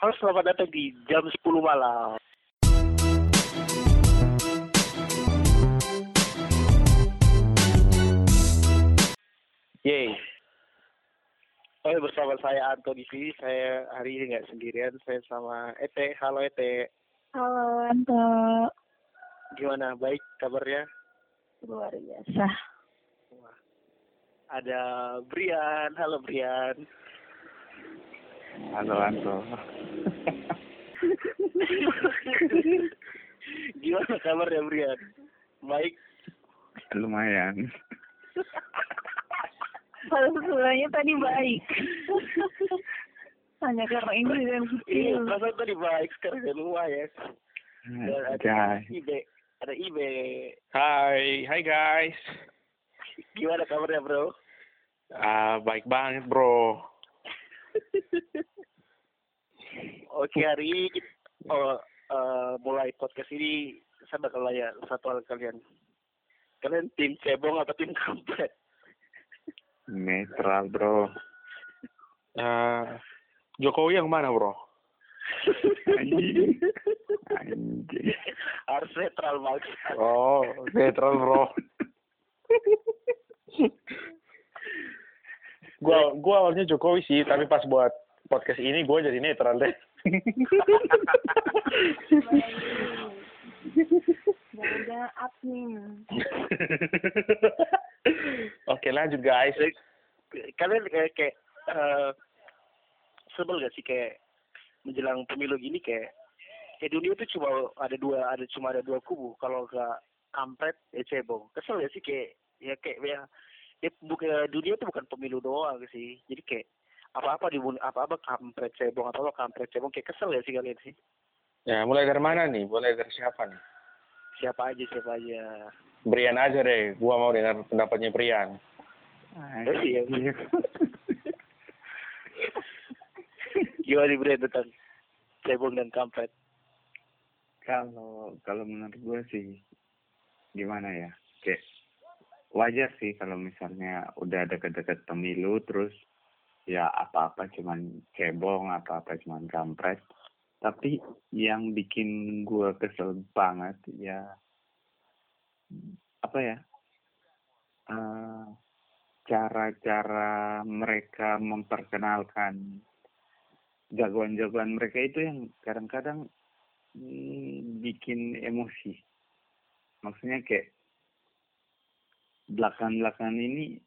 Halo, selamat datang di jam 10 malam. Yeay. Halo, bersama saya Anto di sini. Saya hari ini nggak sendirian. Saya sama Ete. Halo Ete. Halo Anto. Gimana? Baik kabarnya? Luar biasa. Wah. Ada Brian. Halo Brian. Halo Anto. Gimana kabarnya Brian? Baik. Lumayan. Kalau suaranya tadi baik. Hanya karena Inggris yang kecil. Rasanya tadi baik, sekarang udah lumayan. Dan ada Ibe. Hai guys. Gimana kabarnya bro? Baik banget bro. Oke, hari ini kita mulai podcast ini. Saya bakal nanya satu hal kalian. Kalian tim cebong atau tim kampret? Netral bro. Jokowi yang mana bro? Anjing. Harus netral banget. Oh, netral bro. Gua awalnya Jokowi sih, tapi pas buat podcast ini gua jadi netral deh. Jangan admin. Oke, lanjut guys. Kalian kayak sebel gak sih kayak menjelang pemilu gini kayak dunia tuh cuma ada dua kubu, kalau gak kampret ya cebong. Kesel gak sih dunia itu bukan pemilu doang sih. Jadi kayak apa-apa kampret cebong atau kampret cebong, kayak kesel ya sih kalian sih. Ya, mulai dari mana nih? Mulai dari siapa nih? Siapa aja. Brian aja deh. Gua mau dengar pendapatnya Brian. Iya. Gimana Brian tentang cebong dan kampret? Kalau menurut gua sih gimana ya? Kayak wajar sih kalau misalnya udah deket-deket pemilu terus ya apa-apa cuman cebong, apa-apa cuman kampret. Tapi yang bikin gue kesel banget ya cara-cara mereka memperkenalkan jagoan-jagoan mereka itu yang kadang-kadang bikin emosi. Maksudnya kayak belakangan ini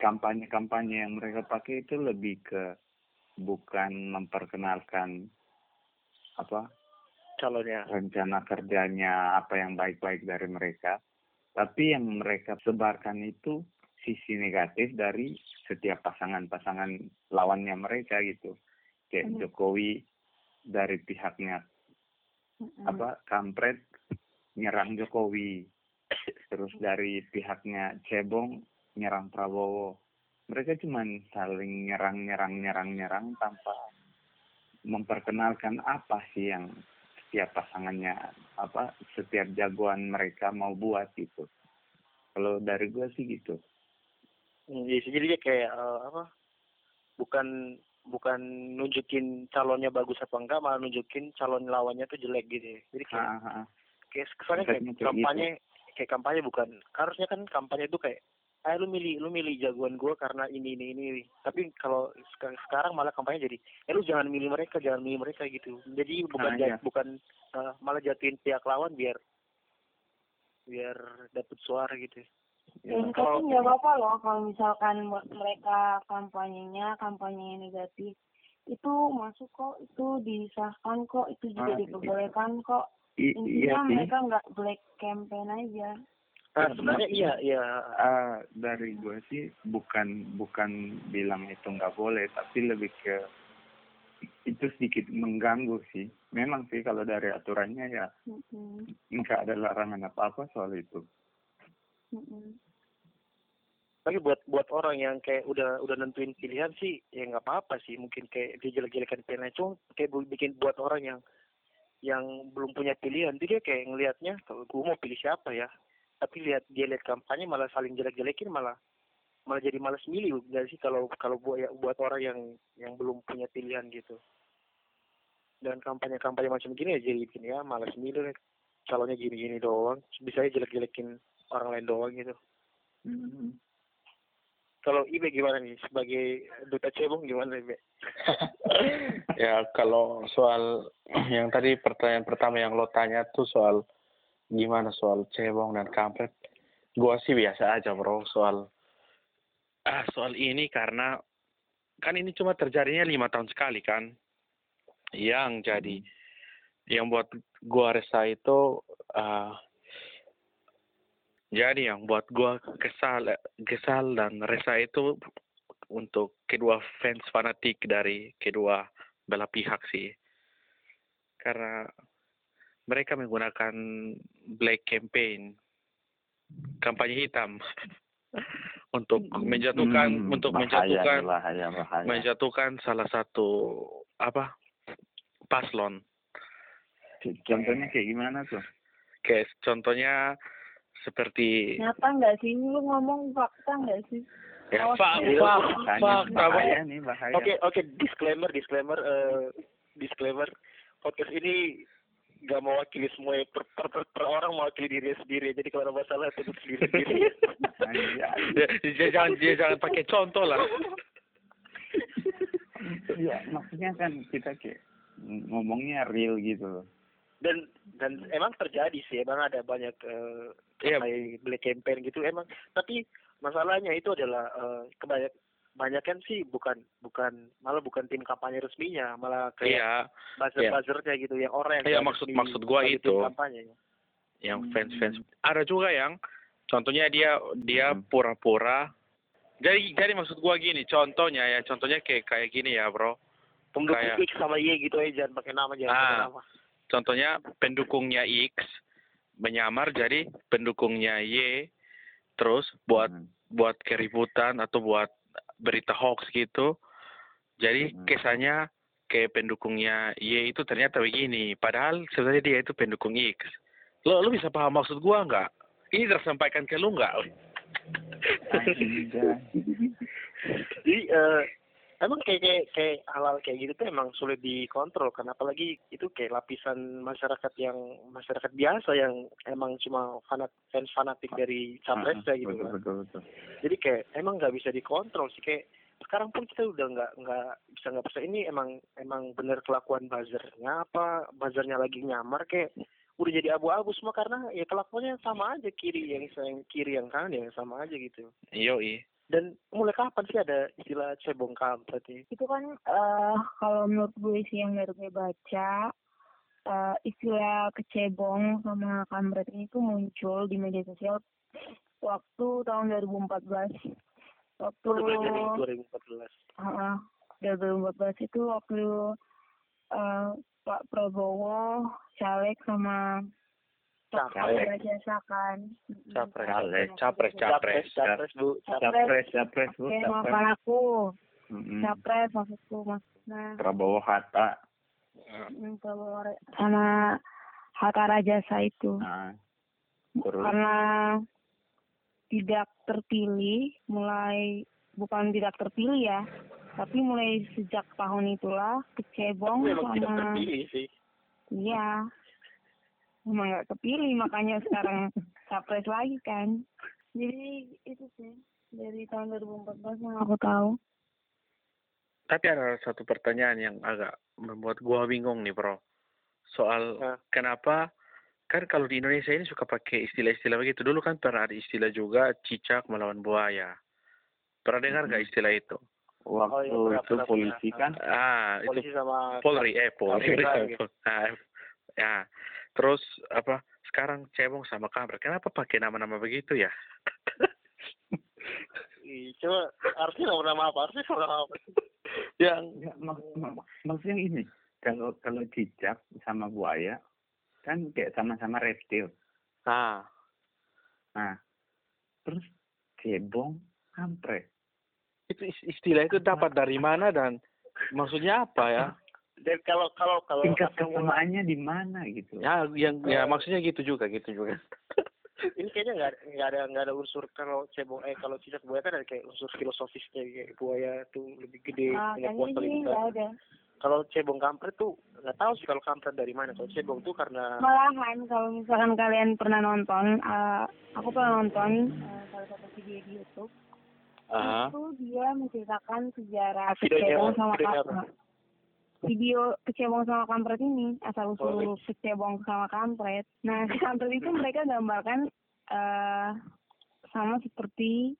kampanye-kampanye yang mereka pakai itu lebih ke bukan memperkenalkan apa calonnya, rencana kerjanya, apa yang baik-baik dari mereka, tapi yang mereka sebarkan itu sisi negatif dari setiap pasangan-pasangan lawannya mereka gitu. Kayak Jokowi dari pihaknya kampret nyerang Jokowi. Terus dari pihaknya cebong nyerang Prabowo. Mereka cuman saling nyerang tanpa memperkenalkan apa sih yang setiap pasangannya, setiap jagoan mereka mau buat gitu. Kalau dari gue sih gitu. Jadi kayak bukan nunjukin calonnya bagus apa enggak, malah nunjukin calon lawannya tuh jelek gitu. Jadi kayak kesannya kayak kampanye gitu. Kayak kampanye bukan, harusnya kan kampanye itu kayak lu milih jagoan gue karena ini. Tapi kalau sekarang malah kampanye jadi lu jangan milih mereka gitu. Jadi bukan malah jatuhin pihak lawan biar dapet suara gitu ya. Tapi nggak apa-apa loh kalau misalkan mereka kampanyenya negatif, itu masuk kok, itu disahkan kok, itu juga diperbolehkan kok. Intinya mereka nggak black campaign aja. Sebenarnya iya. Dari gue sih bukan bilang itu nggak boleh, tapi lebih ke itu sedikit mengganggu sih. Memang sih kalau dari aturannya ya nggak ada larangan apa soal itu. Tapi buat orang yang kayak udah nentuin pilihan sih ya nggak apa-apa sih. Mungkin kayak dijelek-jelekan pilihan, cuma kayak bikin buat orang yang belum punya pilihan, dia kayak ngelihatnya, kalau gue mau pilih siapa ya, tapi lihat kampanye malah saling jelek-jelekin, malah malah jadi malas milih nggak sih kalau buat orang yang belum punya pilihan gitu. Dan kampanye macam gini ya jadi gini ya, malas milih, calonnya gini doang, bisanya jelek-jelekin orang lain doang gitu. Mm-hmm. Kalau Ibe gimana nih sebagai duta cebong gimana Ibe? Ya kalau soal yang tadi pertanyaan pertama yang lo tanya tuh soal gimana soal cebong dan kampret, gua sih biasa aja bro soal ini, karena kan ini cuma terjadinya 5 tahun sekali kan, yang jadi yang buat gua resah itu jadi yang buat gua kesal dan resah itu untuk kedua fans fanatik dari kedua bela pihak sih. Karena mereka menggunakan black campaign, kampanye hitam untuk menjatuhkan salah satu paslon. Contohnya kayak gimana tuh? Kayak contohnya seperti nyata nggak sih, lu ngomong fakta nggak sih? Ya, fakta. Oke, disclaimer disclaimer, podcast ini nggak mewakili semua, per orang mewakili diri sendiri, jadi kalau ada masalah sebut sendiri. Jangan pakai contoh lah. Iya, maksudnya kan kita kayak ngomongnya real gitu loh. Dan emang terjadi sih, emang ada banyak black campaign gitu emang, tapi masalahnya itu adalah kebanyakan sih bukan tim kampanye resminya, malah kayak buzzer-buzzernya gitu yang orang yang maksud gua itu kampanye. Yang fans ada juga yang contohnya dia pura-pura. Jadi maksud gua gini, contohnya kayak gini ya bro, pendukung kayak X sama Y gitu aja, jangan pakai nama . Contohnya pendukungnya X menyamar jadi pendukungnya Y, terus buat keributan atau buat berita hoax gitu. Jadi kesannya kayak pendukungnya Y itu ternyata begini, padahal sebenarnya dia itu pendukung X. Lo bisa paham maksud gua nggak? Ini tersampaikan ke lo nggak? Jadi emang kayak hal-hal kayak gitu tuh emang sulit dikontrol, karena apalagi itu kayak lapisan masyarakat biasa yang emang cuma fans fanatik dari capresnya gitu kan. Betul. Jadi kayak emang nggak bisa dikontrol sih, kayak sekarang pun kita udah nggak bisa ini emang bener kelakuan buzzernya, apa buzzernya lagi nyamar, kayak udah jadi abu-abu semua, karena ya kelakuannya sama aja, kiri yang kanan ya sama aja gitu. Yoi. Dan mulai kapan sih ada istilah cebong kampret ini? Itu kan kalau menurut gue sih yang dari gue baca, istilah kecebong sama kampret ini tuh muncul di media sosial waktu tahun 2014. 2014. 2014 itu waktu Pak Prabowo caleg sama capres bu. Oke, maafkan aku. Capres maksudnya. Prabowo sama Hatta Rajasa itu. Karena tidak terpilih, tapi mulai sejak tahun itulah kecebong sama. Tidak terpilih sih. Iya. Emang nggak kepilih, makanya sekarang capres lagi kan. Jadi itu sih dari tahun 2014 yang aku tahu. Tapi ada satu pertanyaan yang agak membuat gua bingung nih bro, soal kenapa kan kalau di Indonesia ini suka pakai istilah-istilah begitu. Dulu kan pernah ada istilah juga cicak melawan buaya, pernah dengar nggak istilah itu? Waktu itu polisi kan? Polisi sama Polri. Ya, terus sekarang cebong sama kampret. Kenapa pakai nama-nama begitu ya? Coba artinya nama-nama apa? Ya, maksudnya ini, kalau cicak sama buaya kan kayak sama-sama reptil. Nah, terus cebong kampret. Itu istilah itu dapat dari mana dan maksudnya apa ya? Dan kalau tingkat kesamaannya di mana gitu? Ya maksudnya gitu juga. Ini kayaknya nggak ada unsur kalau cebong kalau cicak buaya kan ada kayak unsur filosofisnya, kayak buaya tuh lebih gede, punya botol itu. Kalau cebong kampret tuh nggak tahu sih kalau kampret dari mana. Kalau cebong tuh karena malahan kalau misalkan kalian pernah nonton, aku pernah nonton salah satu video di YouTube. Itu dia menceritakan sejarah cebong sama kampret. Video kecebong sama kampret ini asal usul kecebong sama kampret. Nah, kampret itu mereka gambarkan sama seperti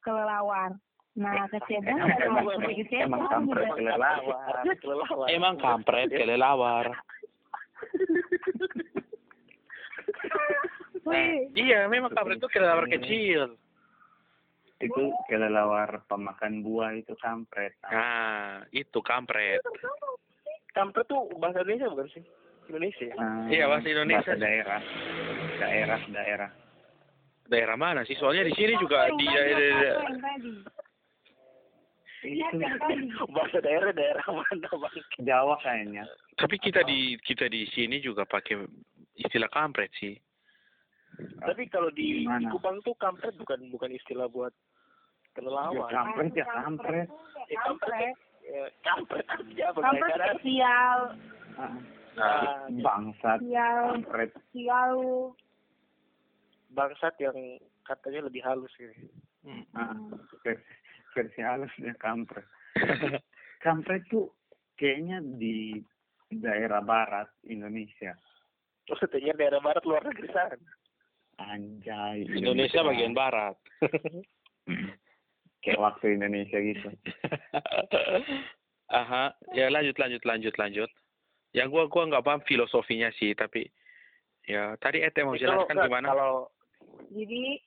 kelelawar. Nah, kecebong sama seperti kecebong. Emang kampret kelelawar. Emang kampret kelelawar. Iya, memang kampret itu kelelawar kecil. Itu kelelawar pemakan buah itu kampret. Nah, itu kampret. Kampret tuh bahasa Indonesia bukan sih? Indonesia. Iya, bahasa Indonesia. Bahasa daerah. Daerah. Daerah mana sih? Soalnya di sini juga di daerah. Bahasa daerah mana, Bang? Jawa kayaknya. Tapi kita di sini juga pakai istilah kampret sih. Tapi kalau di Kupang tuh kampret bukan istilah buat kelelawar. Kampret spesial. Bangsat. Kampret spesial. Bangsat yang katanya lebih halus gitu. Versi halusnya kampret. Kampret tuh kayaknya di daerah barat Indonesia. Terus katanya daerah barat luar negeri sana. Anjay, Indonesia bagian barat. Kayak waktu Indonesia gitu. Aha, ya lanjut. Yang gua enggak paham filosofinya sih, tapi ya tadi Ete mau jelaskan gimana? Jadi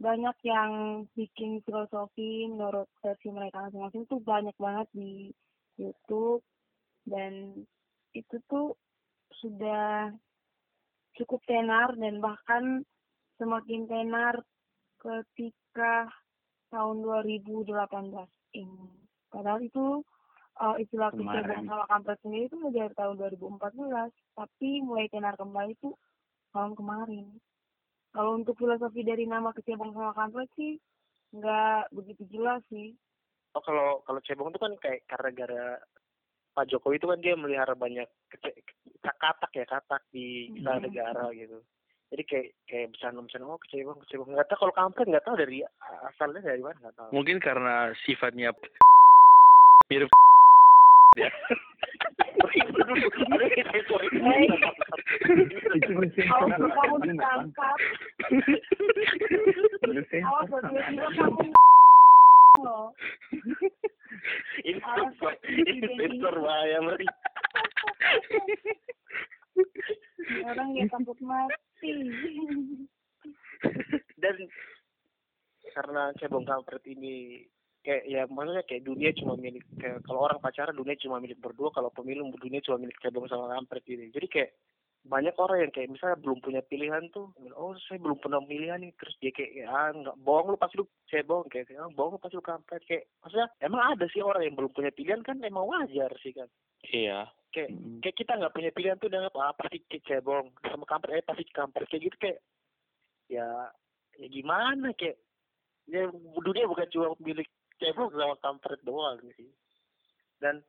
banyak yang bikin filosofi menurut versi mereka masing-masing tuh banyak banget di YouTube, dan itu tuh sudah cukup tenar dan bahkan semakin tenar ketika tahun 2018 ini. Padahal itu istilah kecebong sama kampret sendiri itu dari tahun 2014, tapi mulai tenar kembali itu tahun kemarin. Kalau untuk filosofi dari nama kecebong sama kampret sih nggak begitu jelas sih. Oh, kalau cebong itu kan kayak gara-gara Pak Jokowi itu kan dia melihara banyak katak di seluruh negara gitu. Jadi kayak besan-besan kecebong. Nggak tahu kalau kampret, nggak tahu dari asalnya dari mana, nggak tahu. Mungkin karena sifatnya mirip ya. Kamu ditangkap. Investor bahaya meri. Orang yang takut mati. Dan karena cebong kampret ini kayak ya maksudnya kayak dunia cuma milik, kalau orang pacaran dunia cuma milik berdua, kalau pemilu dunia cuma milik cebong sama kampret ini. Jadi kayak banyak orang yang kayak misalnya belum punya pilihan tuh, oh saya belum pernah pilihan nih, terus dia kayak nggak bohong lu pasti lu cebong, kayak bohong lu pasti lu kampret, kayak maksudnya emang ada sih orang yang belum punya pilihan kan, emang wajar sih kan. Iya. Kayak kita nggak punya pilihan tuh dengan pasti cebong sama kampret, pasti kampret kayak gitu, kayak ya gimana, kayak ya dunia bukan cuma milik cebong sama kampret doang sih. Dan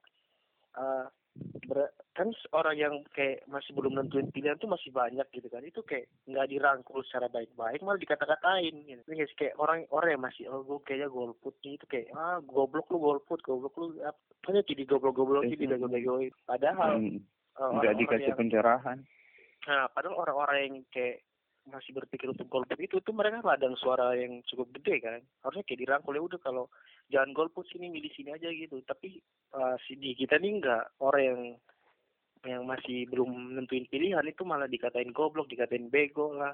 kan orang yang kayak masih belum nentuin pilihan tuh masih banyak gitu kan, itu kayak nggak dirangkul secara baik-baik malah dikata-katain gitu. Ini kayak orang yang masih gue kayaknya golput nih, itu kayak goblok lu pokoknya jadi goblok-goblokin dibego-begoin, padahal nggak dikasih pencerahan. Nah, padahal orang-orang yang kayak masih berpikir untuk golput itu mereka ladang suara yang cukup gede kan, harusnya kayak dirangkul, ya udah kalau jangan golput sini, milih sini aja gitu. Tapi di kita nih nggak, orang yang masih belum nentuin pilihan itu malah dikatain goblok, dikatain bego lah,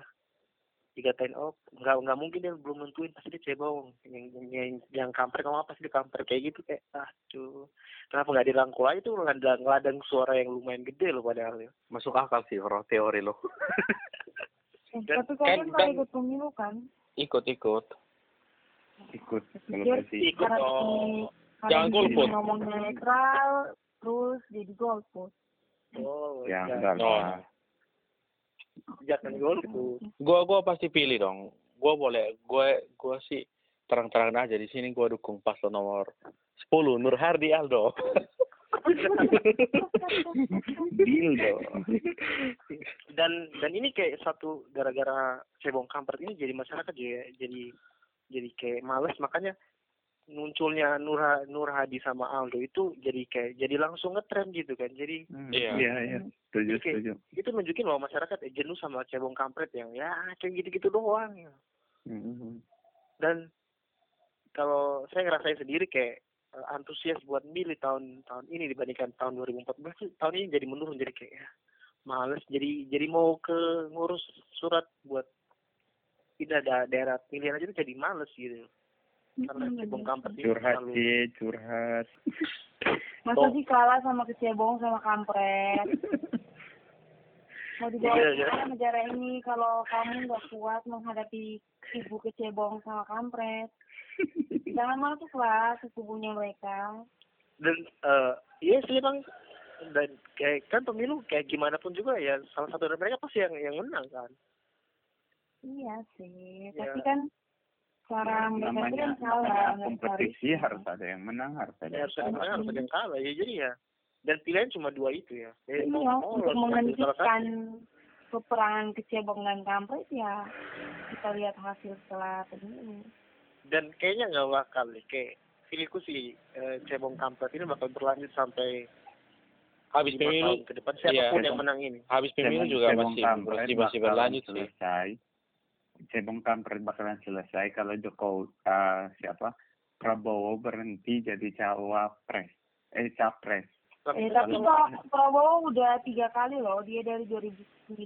dikatain nggak mungkin dia belum nentuin pasti dia cebong, yang kampret kamu apa sih, dia kampret kayak gitu, kayak kenapa nggak dirangkul aja tuh ladang suara yang lumayan gede loh padahal ya. Masuk akal sih teori lo. Tapi kalian kan ikut pemilu kan? Ikut. Ikut. Jangan golput. Ngomong netral, terus jadi golput. Oh, ya. kegiatan gue gitu. Gue pasti pilih dong. Gue boleh, gue sih terang-terangan aja di sini gue dukung paslon nomor 10 Nur Hardi Aldo. Dildo. Dan ini kayak satu gara-gara cebong kampret ini jadi masyarakat jadi kayak malas, makanya munculnya Nur Hadi sama Aldo itu jadi kayak jadi langsung ngetrend gitu kan. Jadi iya. Setuju. Itu nunjukin bahwa masyarakat jenuh sama cebong kampret yang ya kayak gitu-gitu doang. Ya. Mm-hmm. Dan kalau saya ngerasain sendiri kayak antusias buat milih tahun ini dibandingkan tahun 2014, tahun ini jadi menurun, jadi kayak ya, males, jadi mau ke ngurus surat buat pindah daerah pilihan aja tuh jadi males gitu karena cebong kampret itu curhat masa sih kalah sama kecebong sama kampret. Mau dibawa ke negara ini kalau kamu nggak kuat menghadapi ibu kecebong sama kampret. Jangan malas lah sesungguhnya mereka. Dan iya sih bang, dan kayak kan pemilu kayak gimana pun juga ya salah satu dari mereka pasti yang menang kan. Iya sih, tapi kan suara mereka kan kalah. Kompetisi harus ada yang menang, harus ada yang kalah. Ya jadi ya. Dan pilihan cuma dua itu ya. Untuk menghentikan peperangan kecebong dan kampret ya kita lihat hasil setelah pemilu. Dan kayaknya nggak bakal nih, kayak feelingku sih cebong kampret ini bakal berlanjut sampai habis pemilu ke depan siapapun yang menang ini. Habis pemilu juga masih berlanjut selesai. Cebong kampret bakalan selesai kalau Jokowi Prabowo berhenti jadi capres. Tapi kok Prabowo udah 3 kali loh, dia dari 2009.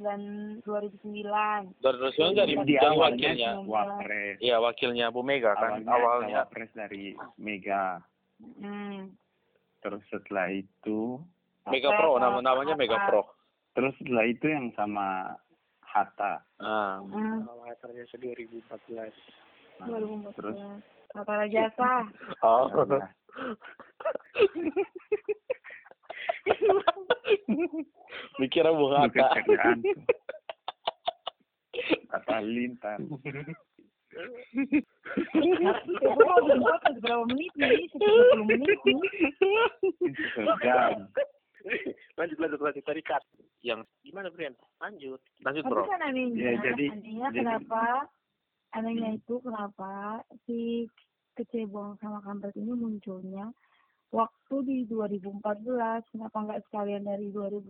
Dia wakilnya Wapres. Iya, wakilnya Bu Mega kan awalnya Wapres dari Mega. Terus setelah itu Mega Pro, namanya Mega Pro. Terus setelah itu yang sama Hatta. Sama Hatanya 2014. Terus Hatta Rajasa. Oh. Mikir abu kata lintar. Berapa menit nih? 10 menit. Lanjut tarikat. Yang gimana Brian? Lanjut bro. Ya jadi kenapa si kecebong sama kampret ini munculnya waktu di 2014, kenapa nggak sekalian dari 2009?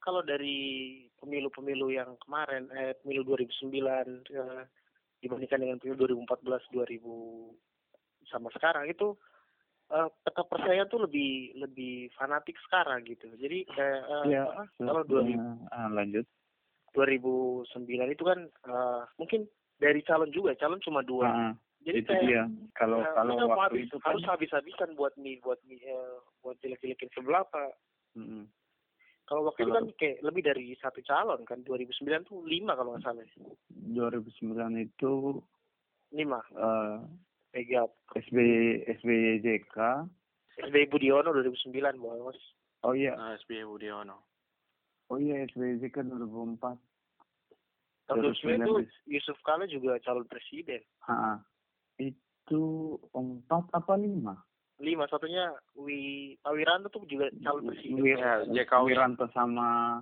Kalau dari pemilu-pemilu yang kemarin, pemilu 2009 dibandingkan dengan pemilu 2014, 2000 sama sekarang itu kepercayaan tuh lebih fanatik sekarang gitu. Jadi kayak kalau 2009 itu kan mungkin dari calon cuma 2. Jadi itu kayak kalau waktu itu harus habis-habisan buat jelek-jelekin sebelah apa. Kalau waktu itu kan kayak lebih dari 1 calon kan. 2009 tuh 5 kalau nggak salah. 2009 itu 5. SBY JK. SBY Budiono 2009 bos. Oh iya. SBY Budiono. Oh iya SBY JK 2004. Tahun 2009 itu Yusuf Kala juga calon presiden. Itu 4 apa 5? 5, satunya Wiranto tuh juga calon presiden. JK Wiranto sama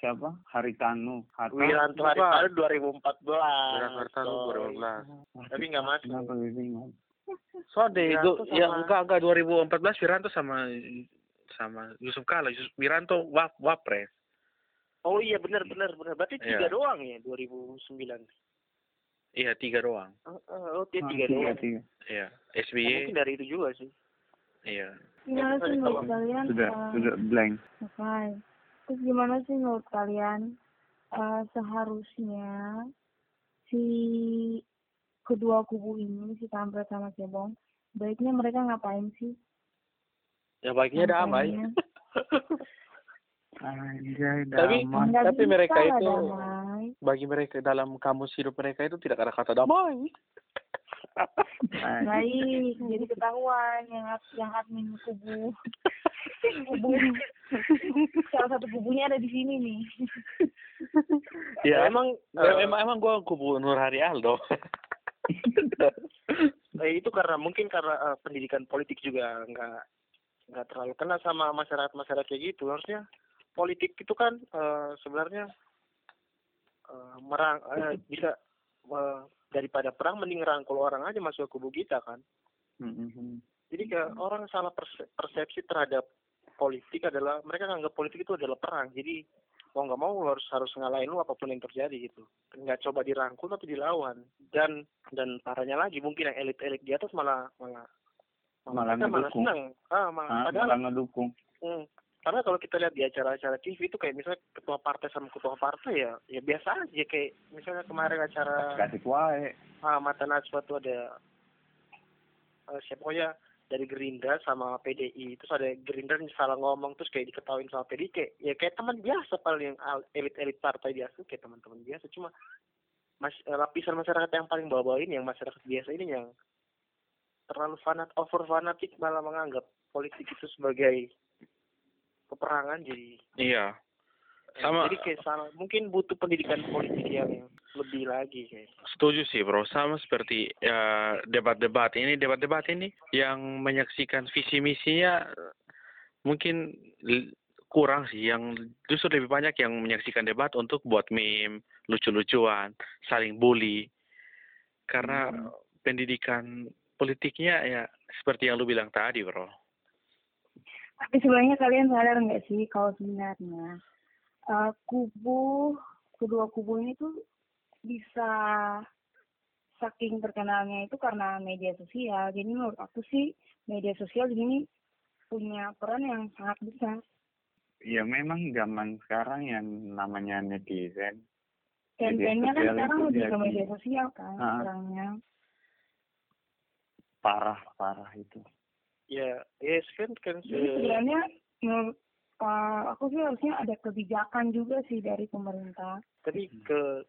siapa? Haritanu. Wiranto Haritanu 2014. Haritanu 2014. Tapi enggak masuk. Enggak 2014 Wiranto sama Yusuf Kala. Wiranto wapres. Oh iya benar. Berarti 3 doang ya 2009. Iya 3 doang. Oh, 3 doang. Iya. SBY. Mungkin dari itu juga sih. Iya. Gimana sih menurut kalian? Sudah blank. Okay. Terus gimana sih menurut kalian seharusnya si kedua kubu ini si kampret sama cebong baiknya mereka ngapain sih? Ya baiknya damai. Tapi mereka itu damai. Bagi mereka dalam kamus hidup mereka itu tidak ada kata damai. Baik, jadi ketahuan yang admin kubu. Salah satu kubunya ada di sini nih. Ya emang gue kubu Nur Hadi Aldo. Itu karena mungkin karena pendidikan politik juga nggak terlalu kena sama masyarakat kayak gitu. Harusnya politik itu kan sebenarnya merang bisa daripada perang mending rangkul orang aja masuk kubu kita kan. Mm-hmm. Jadi orang salah persepsi terhadap politik adalah mereka nganggap politik itu adalah perang. Jadi mau nggak mau harus ngalahin lu apapun yang terjadi gitu. Nggak coba dirangkul tapi dilawan. Dan parahnya lagi mungkin yang elit-elit di atas malah ngedukung. Senang. Malah ngedukung. Karena kalau kita lihat di acara-acara TV itu kayak misalnya ketua partai sama ketua partai ya biasa aja, kayak misalnya kemarin acara Mata Najwa itu ada siapa ya dari Gerindra sama PDI, terus ada Gerindra yang salah ngomong terus kayak diketahuin sama PDI, kayak ya kayak teman biasa, paling elit-elit partai biasa kayak teman-teman biasa, cuma lapisan masyarakat yang paling bawah ini, yang masyarakat biasa ini yang terlalu over fanatik malah menganggap politik itu sebagai peperangan. Jadi iya sama, jadi kayak salah, mungkin butuh pendidikan politik yang lebih lagi kayak. Setuju sih bro, sama seperti debat-debat ini yang menyaksikan visi misinya mungkin kurang sih, yang justru lebih banyak yang menyaksikan debat untuk buat meme, lucu-lucuan, saling bully, karena pendidikan politiknya ya seperti yang lu bilang tadi bro. Tapi sebenarnya kalian sadar nggak sih kalau sebenarnya kedua kubu ini tuh bisa saking terkenalnya itu karena media sosial. Jadi menurut aku sih media sosial ini punya peran yang sangat besar. Ya memang zaman sekarang yang namanya netizen. Campaign-nya kan sekarang lebih ke media sosial kan orangnya. Parah itu. Ya, kan. Jadi sebenarnya aku sih harusnya ada kebijakan juga sih dari pemerintah. Tapi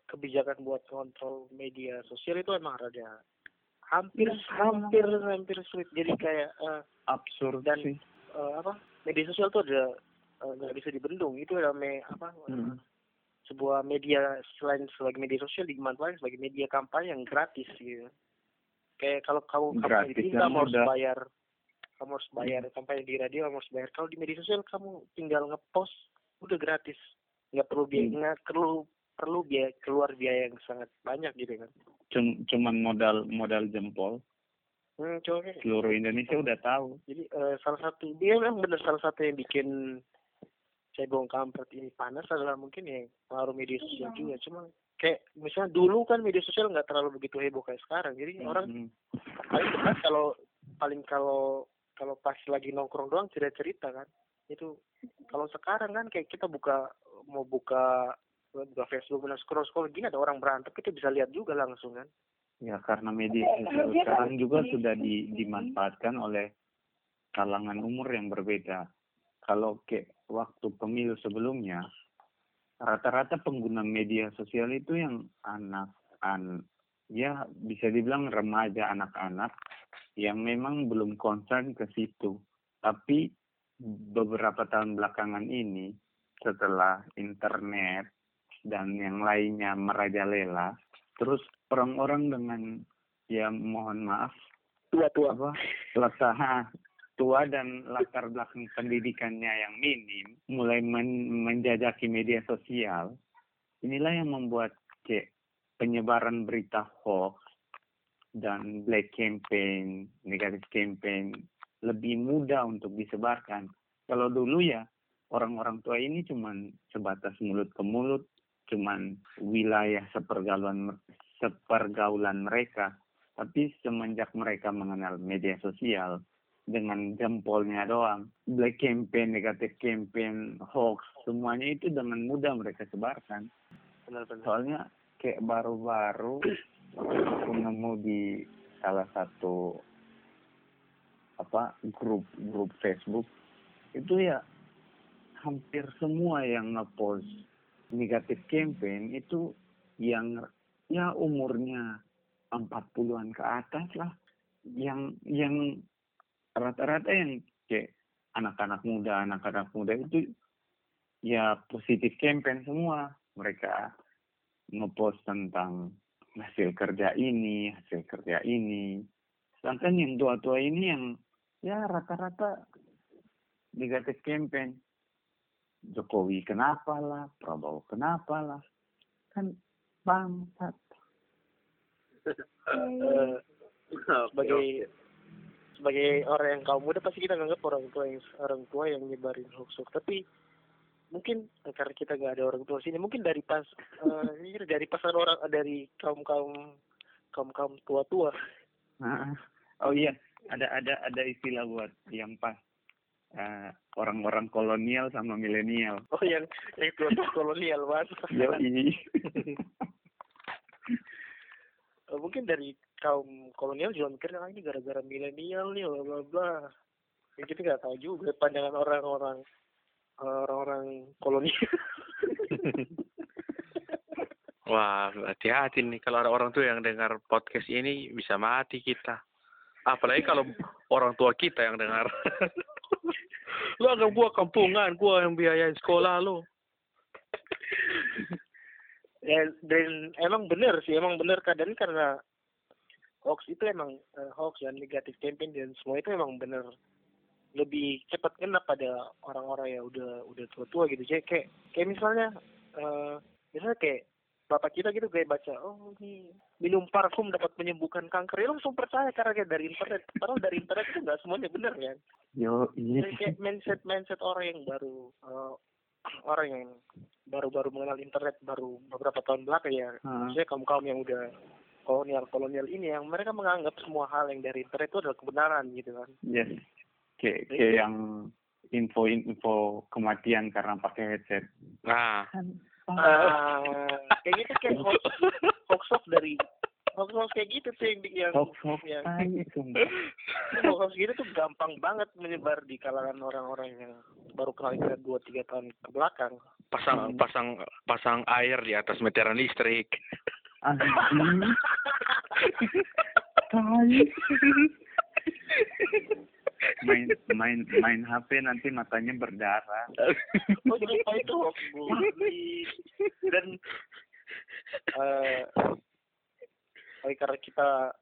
kebijakan buat kontrol media sosial itu emang rada hampir sulit. Jadi kayak absurd dan sih. Media sosial itu ada nggak bisa dibendung. Itu ada sebuah media selain sebagai media sosial dimanfaatkan sebagai media kampanye yang gratis gitu. Kayak kalau kamu diminta kamu harus bayar kampanye di radio, kamu harus bayar. Kalau di media sosial kamu tinggal ngepost, udah gratis, nggak perlu perlu biaya, keluar biaya yang sangat banyak gitu kan. Cuman modal jempol. Seluruh Indonesia udah tahu. Jadi salah satu yang bikin cebong kampret ini panas adalah mungkin ya pengaruh media sosial juga. Cuma kayak misalnya dulu kan media sosial nggak terlalu begitu heboh kayak sekarang. Jadi orang paling kalau pas lagi nongkrong doang cerita kan. Itu kalau sekarang kan kayak kita buka Facebook, benar scroll gini ada orang berantem kita bisa lihat juga langsung kan. Ya karena media sosial sekarang juga sudah dimanfaatkan oleh kalangan umur yang berbeda. Kalau kayak waktu pemilu sebelumnya rata-rata pengguna media sosial itu yang ya bisa dibilang remaja, anak-anak yang memang belum concern ke situ. Tapi beberapa tahun belakangan ini setelah internet dan yang lainnya merajalela, terus orang-orang dengan ya mohon maaf tua dan latar belakang pendidikannya yang minim mulai menjajaki media sosial. Inilah yang membuat penyebaran berita hoax dan black campaign, negatif campaign lebih mudah untuk disebarkan. Kalau dulu ya orang-orang tua ini cuman sebatas mulut ke mulut, cuman wilayah sepergaulan mereka. Tapi semenjak mereka mengenal media sosial dengan jempolnya doang, black campaign, negatif campaign, hoax, semuanya itu dengan mudah mereka sebarkan. Benar. Soalnya kayak baru-baru aku nemu di salah satu grup Facebook itu ya hampir semua yang nge-post negatif campaign itu yang ya umurnya 40-an ke atas lah, yang rata-rata yang kayak anak-anak muda itu ya positif campaign semua. mereka ngepost tentang hasil kerja ini. Sedangkan yang tua-tua ini yang ya rata-rata negatif campaign. Jokowi kenapa lah, Prabowo kenapa lah. Kan bangsat. Sebagai orang yang kaum muda pasti kita nganggap orang tua yang nyebarin hoax. Tapi mungkin karena kita nggak ada orang tua sini, mungkin dari kaum tua-tua. Oh iya, ada istilah buat yang pas orang-orang kolonial sama milenial. Oh yang tua-tua kolonial mas. Ya ini. Mungkin dari kaum kolonial juga mikirnya ini gara-gara milenial nih, bla bla bla. Ya, kita nggak tahu juga pandangan orang-orang koloni. Wah, hati-hati nih kalau ada orang tua yang dengar podcast ini bisa mati kita. Apalagi kalau orang tua kita yang dengar. Lu anggap gua kampungan, gua yang biayain sekolah lu. Ya, dan emang bener kadang karena hoax itu emang hoax dan negatif campaign dan semua itu emang bener lebih cepat kena pada orang-orang yang udah tua-tua gitu. Jadi kayak misalnya kayak bapak kita gitu kayak baca, oh ini minum parfum dapat menyembuhkan kanker, ya langsung percaya karena kayak dari internet. Padahal dari internet itu nggak semuanya benar kan. Yo, iya. Jadi kayak mindset orang yang baru mengenal internet baru beberapa tahun belakang ya. Maksudnya kaum yang udah kolonial ini yang mereka menganggap semua hal yang dari internet itu adalah kebenaran gitu kan. Yes. Kayak yang info kematian karena pakai headset. Nah. Kayak gitu kayak hoax dari hoax kayak gitu tuh yang hoax gitu tuh gampang banget menyebar di kalangan orang-orang yang baru kenal internet 2-3 tahun ke belakang. Pasang air di atas meteran listrik. main HP nanti matanya berdarah. Oh apa itu hoax dan karena kita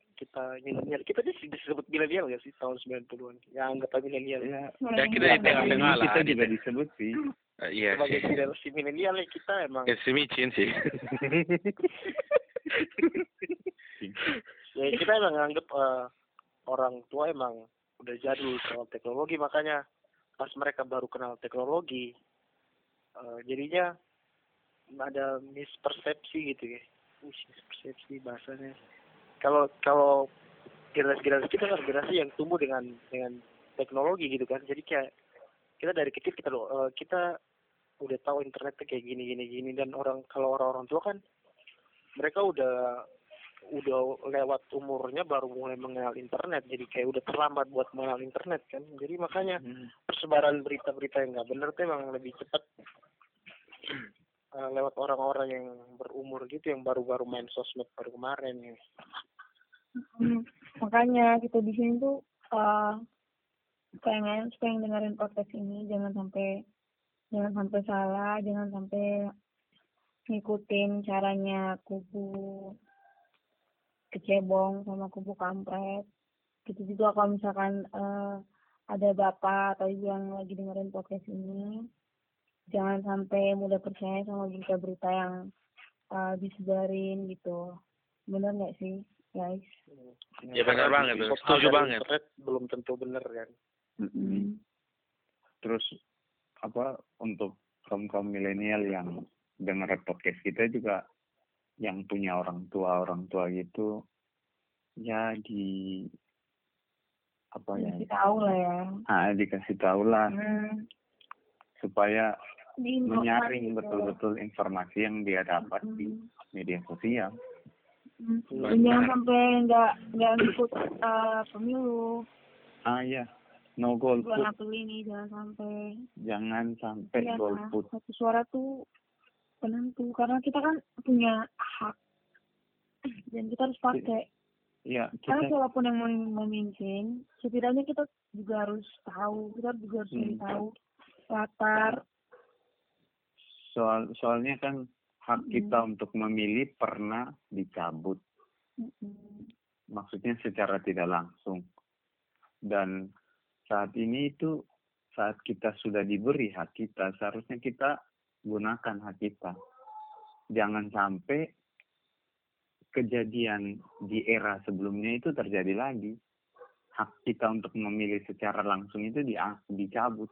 milenial, kita disebut milenial ya sih tahun 90-an yang anggap milenial ya kita di tengah-tengah lah, kita juga disebut sih sebagai generasi milenial ya kita emang semicin sih. Ya kita emang anggap orang tua emang udah jadul soal teknologi, makanya pas mereka baru kenal teknologi jadinya ada mispersepsi gitu ya. Mispersepsi bahasanya. Kalau generasi kita kan generasi yang tumbuh dengan teknologi gitu kan. Jadi kayak kita dari kecil kita udah tahu internetnya kayak gini dan orang tua kan mereka udah lewat umurnya baru mulai mengenal internet, jadi kayak udah terlambat buat mengenal internet kan. Jadi makanya persebaran berita-berita yang nggak benar tuh emang lebih cepat lewat orang-orang yang berumur gitu yang baru-baru main sosmed baru kemarin ya. Makanya kita di sini tuh pengen dengerin podcast ini, jangan sampai salah, jangan sampai ngikutin caranya kubu kecebong sama kubu kampret. Gitu juga kalau misalkan ada bapak atau ibu yang lagi dengerin podcast ini, jangan sampai mudah percaya sama berita-berita yang disebarin gitu. Bener nggak sih guys? Ya benar banget, setuju banget. Belum tentu bener kan. Terus apa untuk kaum milenial yang dengar podcast kita juga yang punya orang tua gitu ya dikasih tahu lah supaya menyaring gitu. Betul-betul informasi yang dia dapat di media sosial. Jangan sampai nggak ikut pemilu. Iya. No golput. Jangan sampai ya, golput. Satu suara tuh penentu, karena kita kan punya hak dan kita harus pakai. Ya, karena siapapun yang memimpin, setidaknya kita juga harus tahu, kita juga harus tahu latar. Soalnya kan hak kita untuk memilih pernah dicabut. Maksudnya secara tidak langsung. Dan saat ini itu, saat kita sudah diberi hak kita, seharusnya kita gunakan hak kita. Jangan sampai kejadian di era sebelumnya itu terjadi lagi. Hak kita untuk memilih secara langsung itu dicabut.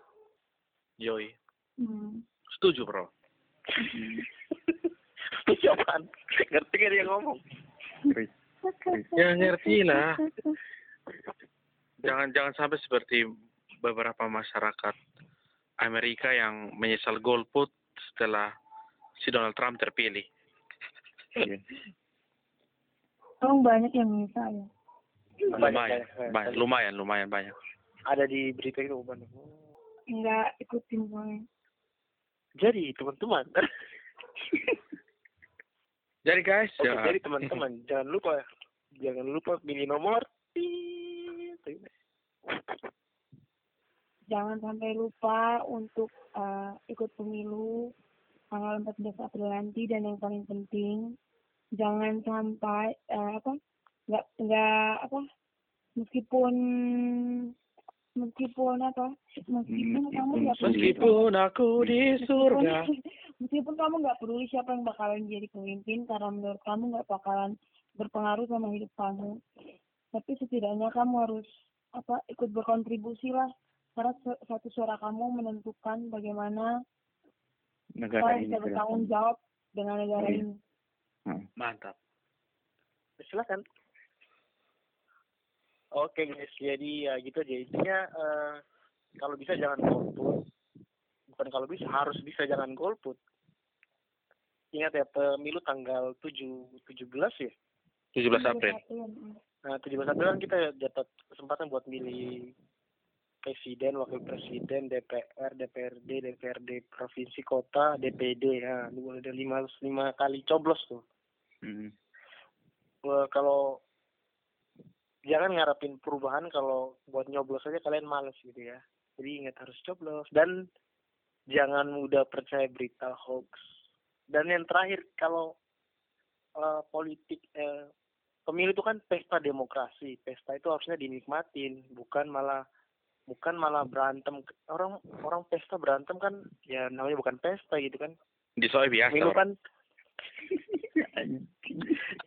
Yoi. Setuju, bro. Setuju apaan? Ngerti gak dia ngomong? Ya ngerti lah. Jangan sampai seperti beberapa masyarakat Amerika yang menyesal golput setelah si Donald Trump terpilih. Emang banyak yang menyesal ya? Lumayan banyak. Ada di berita itu bukan? Enggak ikutin gue. Jadi teman-teman. Jadi guys, okay, ya. Jadi teman-teman jangan lupa pilih nomor. Jangan sampai lupa untuk ikut pemilu tanggal 14 April nanti, dan yang paling penting jangan sampai meskipun aku di surga, meskipun kamu nggak peduli siapa yang bakalan jadi pemimpin, karena menurut kamu nggak bakalan berpengaruh sama hidup kamu, tapi setidaknya kamu harus ikut berkontribusi lah, karena satu suara kamu menentukan bagaimana negara ini bisa bertanggung jawab dengan negara ini. Mantap, silakan. Oke guys, jadi ya gitu aja intinya. Kalau bisa jangan golput. Bukan kalau bisa, harus bisa jangan golput. Ingat ya, pemilu tanggal 17 ya? 17 April. Nah, 17 April kan kita dapat kesempatan buat milih presiden, wakil presiden, DPR, DPRD, DPRD provinsi, kota, DPD. Nah, ada 5 kali coblos tuh. Kalau jangan ngarepin perubahan kalau buat nyoblos aja kalian malas gitu ya. Jadi ingat harus coblos. Dan jangan mudah percaya berita hoax. Dan yang terakhir, kalau pemilu itu kan pesta demokrasi. Pesta itu harusnya dinikmatin, bukan malah berantem. Orang pesta berantem kan ya namanya bukan pesta gitu kan. Di soal biasa. Pemilu kan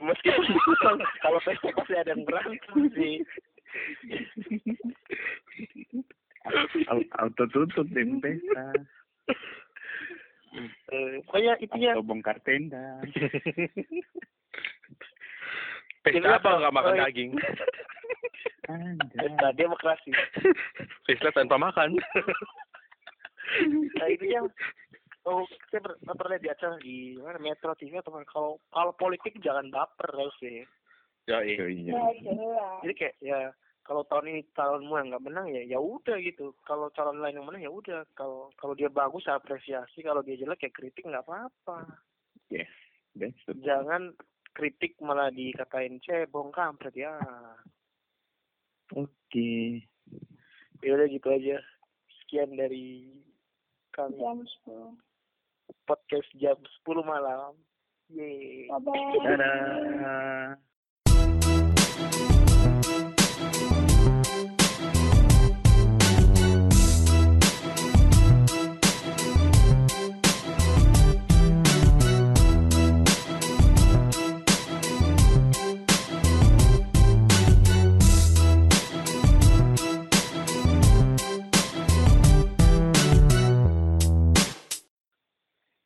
meskipun kalau pesta pasti ada yang berantem sih. Auto tutup tim pesta. Pokoknya intinya auto bongkar tenda. Pesta apa nggak makan daging? Pesta demokrasi. Pesta tanpa makan. Nah, itu yang. Oh, saya pernah di acara di mana Metro TV, teman. Kalau politik jangan baper terus sih. Ya iya. Jadi kayak ya kalau tahun ini calonmu yang nggak menang ya udah gitu. Kalau calon lain yang menang ya udah. Kalau dia bagus apresiasi, kalau dia jelek ya kritik, nggak apa-apa. Yes. Jangan kritik malah dikatain cebong kampret ya. Oke. Ya udah gitu aja. Sekian dari kami. Podcast jam 10 malam. Yeay. Dadah.